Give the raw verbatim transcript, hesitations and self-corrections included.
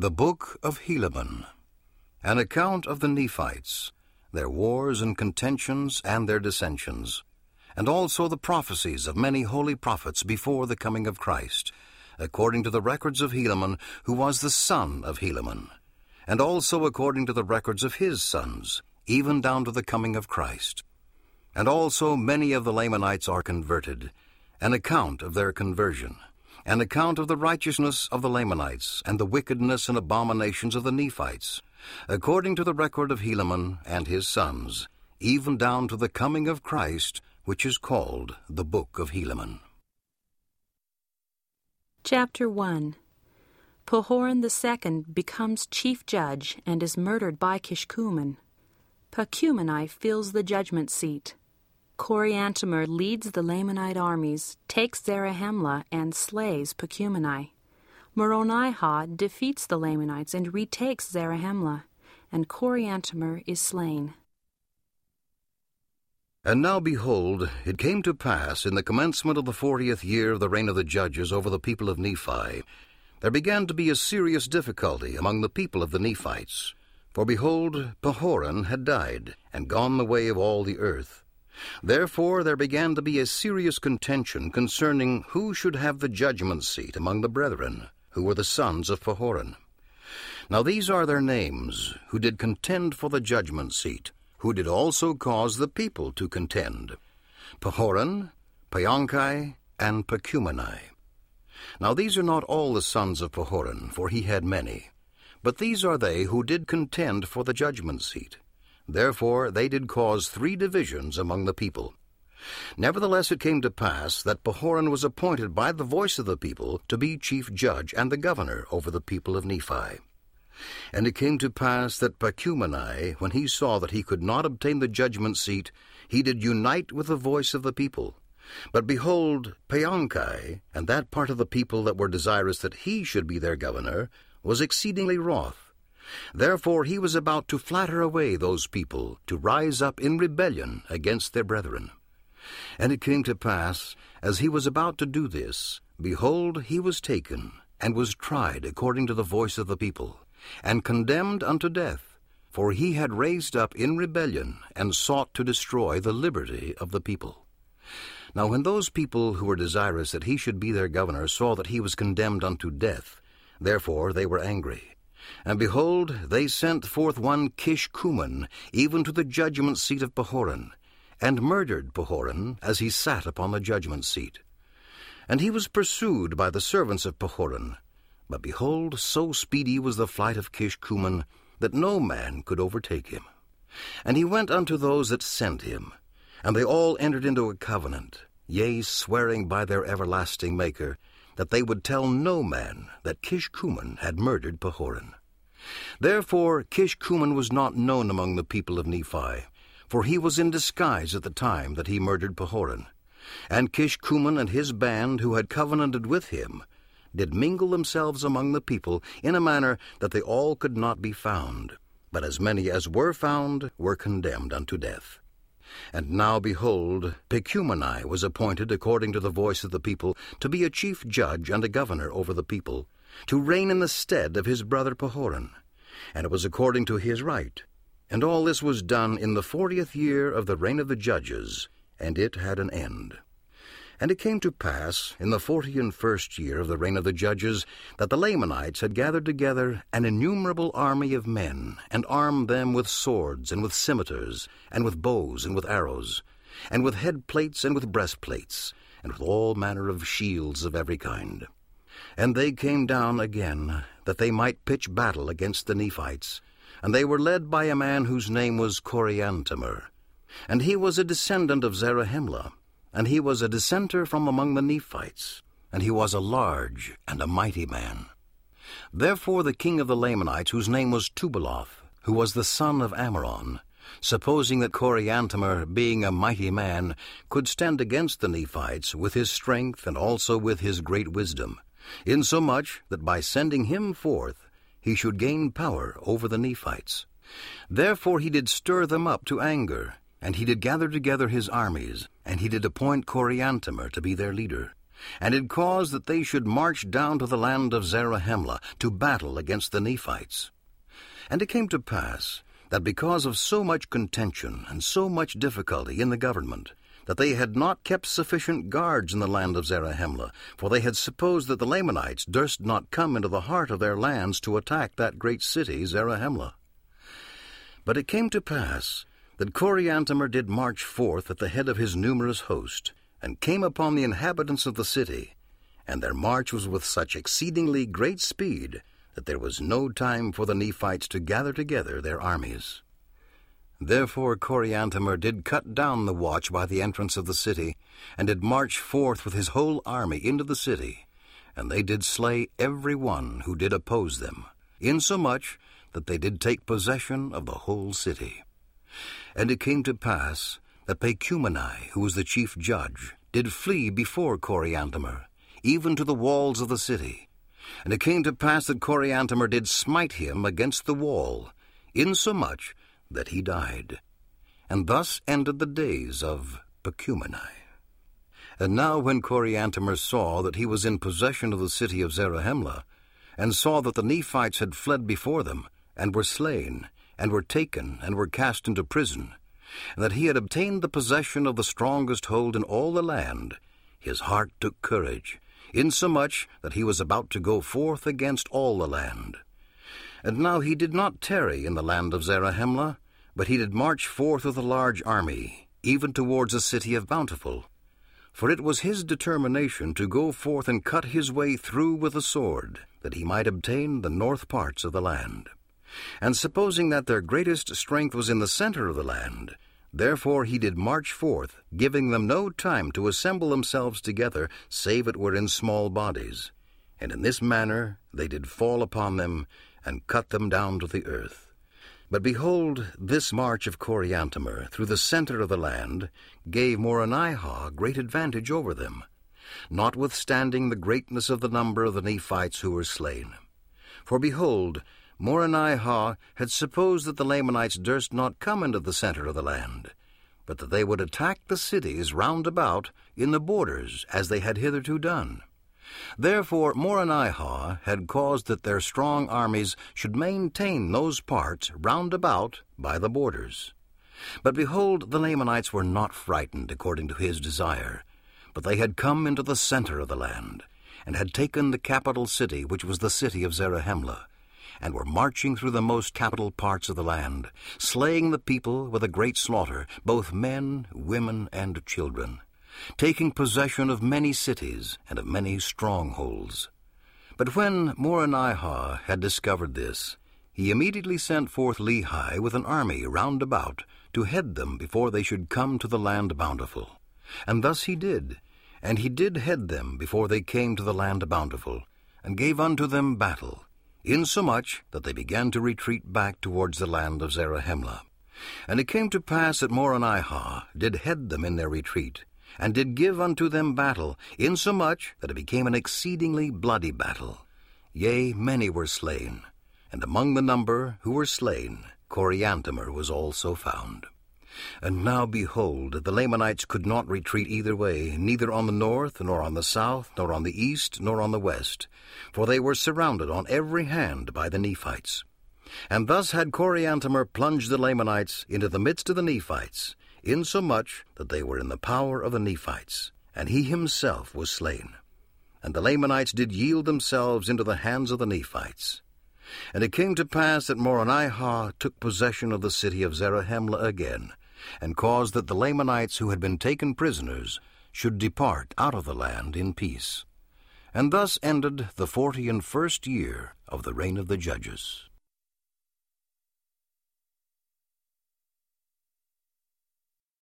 The Book of Helaman, an account of the Nephites, their wars and contentions and their dissensions, and also the prophecies of many holy prophets before the coming of Christ, according to the records of Helaman, who was the son of Helaman, and also according to the records of his sons, even down to the coming of Christ. And also many of the Lamanites are converted, an account of their conversion, an account of the righteousness of the Lamanites and the wickedness and abominations of the Nephites, according to the record of Helaman and his sons, even down to the coming of Christ, which is called the Book of Helaman. Chapter one. Pahoran the Second becomes chief judge and is murdered by Kishkumen. Pacumeni fills the judgment seat. Coriantumr leads the Lamanite armies, takes Zarahemla, and slays Pacumeni. Moronihah defeats the Lamanites and retakes Zarahemla, and Coriantumr is slain. And now behold, it came to pass in the commencement of the fortieth year of the reign of the judges over the people of Nephi, there began to be a serious difficulty among the people of the Nephites. For behold, Pahoran had died, and gone the way of all the earth. Therefore there began to be a serious contention concerning who should have the judgment seat among the brethren, who were the sons of Pahoran. Now these are their names, who did contend for the judgment seat, who did also cause the people to contend: Pahoran, Pionkai, and Pacumeni. Now these are not all the sons of Pahoran, for he had many, but these are they who did contend for the judgment seat. Therefore they did cause three divisions among the people. Nevertheless it came to pass that Pahoran was appointed by the voice of the people to be chief judge and the governor over the people of Nephi. And it came to pass that Pacumeni, when he saw that he could not obtain the judgment seat, he did unite with the voice of the people. But behold, Pionkai, and that part of the people that were desirous that he should be their governor, was exceedingly wroth. Therefore he was about to flatter away those people, to rise up in rebellion against their brethren. And it came to pass, as he was about to do this, behold, he was taken, and was tried according to the voice of the people, and condemned unto death, for he had raised up in rebellion, and sought to destroy the liberty of the people. Now when those people who were desirous that he should be their governor saw that he was condemned unto death, therefore they were angry. And behold, they sent forth one Kishkumen, even to the judgment seat of Pahoran, and murdered Pahoran as he sat upon the judgment seat. And he was pursued by the servants of Pahoran. But behold, so speedy was the flight of Kishkumen that no man could overtake him. And he went unto those that sent him, and they all entered into a covenant, yea, swearing by their everlasting Maker, that they would tell no man that Kishkumen had murdered Pahoran. Therefore Kishkumen was not known among the people of Nephi, for he was in disguise at the time that he murdered Pahoran. And Kishkumen and his band, who had covenanted with him, did mingle themselves among the people in a manner that they all could not be found, but as many as were found were condemned unto death. And now, behold, Pacumeni was appointed according to the voice of the people to be a chief judge and a governor over the people, to reign in the stead of his brother Pahoran. And it was according to his right. And all this was done in the fortieth year of the reign of the judges, and it had an end. And it came to pass, in the forty and first year of the reign of the judges, that the Lamanites had gathered together an innumerable army of men, and armed them with swords, and with scimitars, and with bows, and with arrows, and with head plates, and with breastplates, and with all manner of shields of every kind. And they came down again, that they might pitch battle against the Nephites. And they were led by a man whose name was Coriantumr, and he was a descendant of Zarahemla, and he was a dissenter from among the Nephites, and he was a large and a mighty man. Therefore the king of the Lamanites, whose name was Tubaloth, who was the son of Ammoron, supposing that Coriantumr, being a mighty man, could stand against the Nephites with his strength and also with his great wisdom, insomuch that by sending him forth he should gain power over the Nephites. Therefore he did stir them up to anger, and he did gather together his armies, and he did appoint Coriantumr to be their leader. and had caused that they should march down to the land of Zarahemla to battle against the Nephites. And it came to pass that because of so much contention and so much difficulty in the government, that they had not kept sufficient guards in the land of Zarahemla, for they had supposed that the Lamanites durst not come into the heart of their lands to attack that great city Zarahemla. But it came to pass that Coriantumr did march forth at the head of his numerous host, and came upon the inhabitants of the city, and their march was with such exceedingly great speed that there was no time for the Nephites to gather together their armies. Therefore Coriantumr did cut down the watch by the entrance of the city, and did march forth with his whole army into the city, and they did slay every one who did oppose them, insomuch that they did take possession of the whole city. And it came to pass that Pacumeni, who was the chief judge, did flee before Coriantumr, even to the walls of the city. And it came to pass that Coriantumr did smite him against the wall, insomuch that he died. And thus ended the days of Pacumeni. And now when Coriantumr saw that he was in possession of the city of Zarahemla, and saw that the Nephites had fled before them, and were slain, and were taken, and were cast into prison, and that he had obtained the possession of the strongest hold in all the land, his heart took courage, insomuch that he was about to go forth against all the land. And now he did not tarry in the land of Zarahemla, but he did march forth with a large army, even towards the city of Bountiful. For it was his determination to go forth and cut his way through with the sword, that he might obtain the north parts of the land. And supposing that their greatest strength was in the center of the land, therefore he did march forth, giving them no time to assemble themselves together, save it were in small bodies. And in this manner they did fall upon them, and cut them down to the earth. But behold, this march of Coriantumr through the center of the land gave Moronihah great advantage over them, notwithstanding the greatness of the number of the Nephites who were slain. For behold, Moronihah had supposed that the Lamanites durst not come into the center of the land, but that they would attack the cities round about in the borders, as they had hitherto done. Therefore Moronihah had caused that their strong armies should maintain those parts round about by the borders. But behold, the Lamanites were not frightened according to his desire, but they had come into the center of the land, and had taken the capital city, which was the city of Zarahemla, and were marching through the most capital parts of the land, slaying the people with a great slaughter, both men, women, and children, taking possession of many cities and of many strongholds. But when Moronihah had discovered this, he immediately sent forth Lehi with an army round about to head them before they should come to the land Bountiful. And thus he did, and he did head them before they came to the land Bountiful, and gave unto them battle, insomuch that they began to retreat back towards the land of Zarahemla. And it came to pass that Moronihah did head them in their retreat, and did give unto them battle, insomuch that it became an exceedingly bloody battle. Yea, many were slain, and among the number who were slain, Coriantumr was also found. And now behold, the Lamanites could not retreat either way, neither on the north, nor on the south, nor on the east, nor on the west, for they were surrounded on every hand by the Nephites. And thus had Coriantumr plunged the Lamanites into the midst of the Nephites, insomuch that they were in the power of the Nephites, and he himself was slain. And the Lamanites did yield themselves into the hands of the Nephites. And it came to pass that Moronihah took possession of the city of Zarahemla again, and caused that the Lamanites who had been taken prisoners should depart out of the land in peace. And thus ended the forty and first year of the reign of the judges.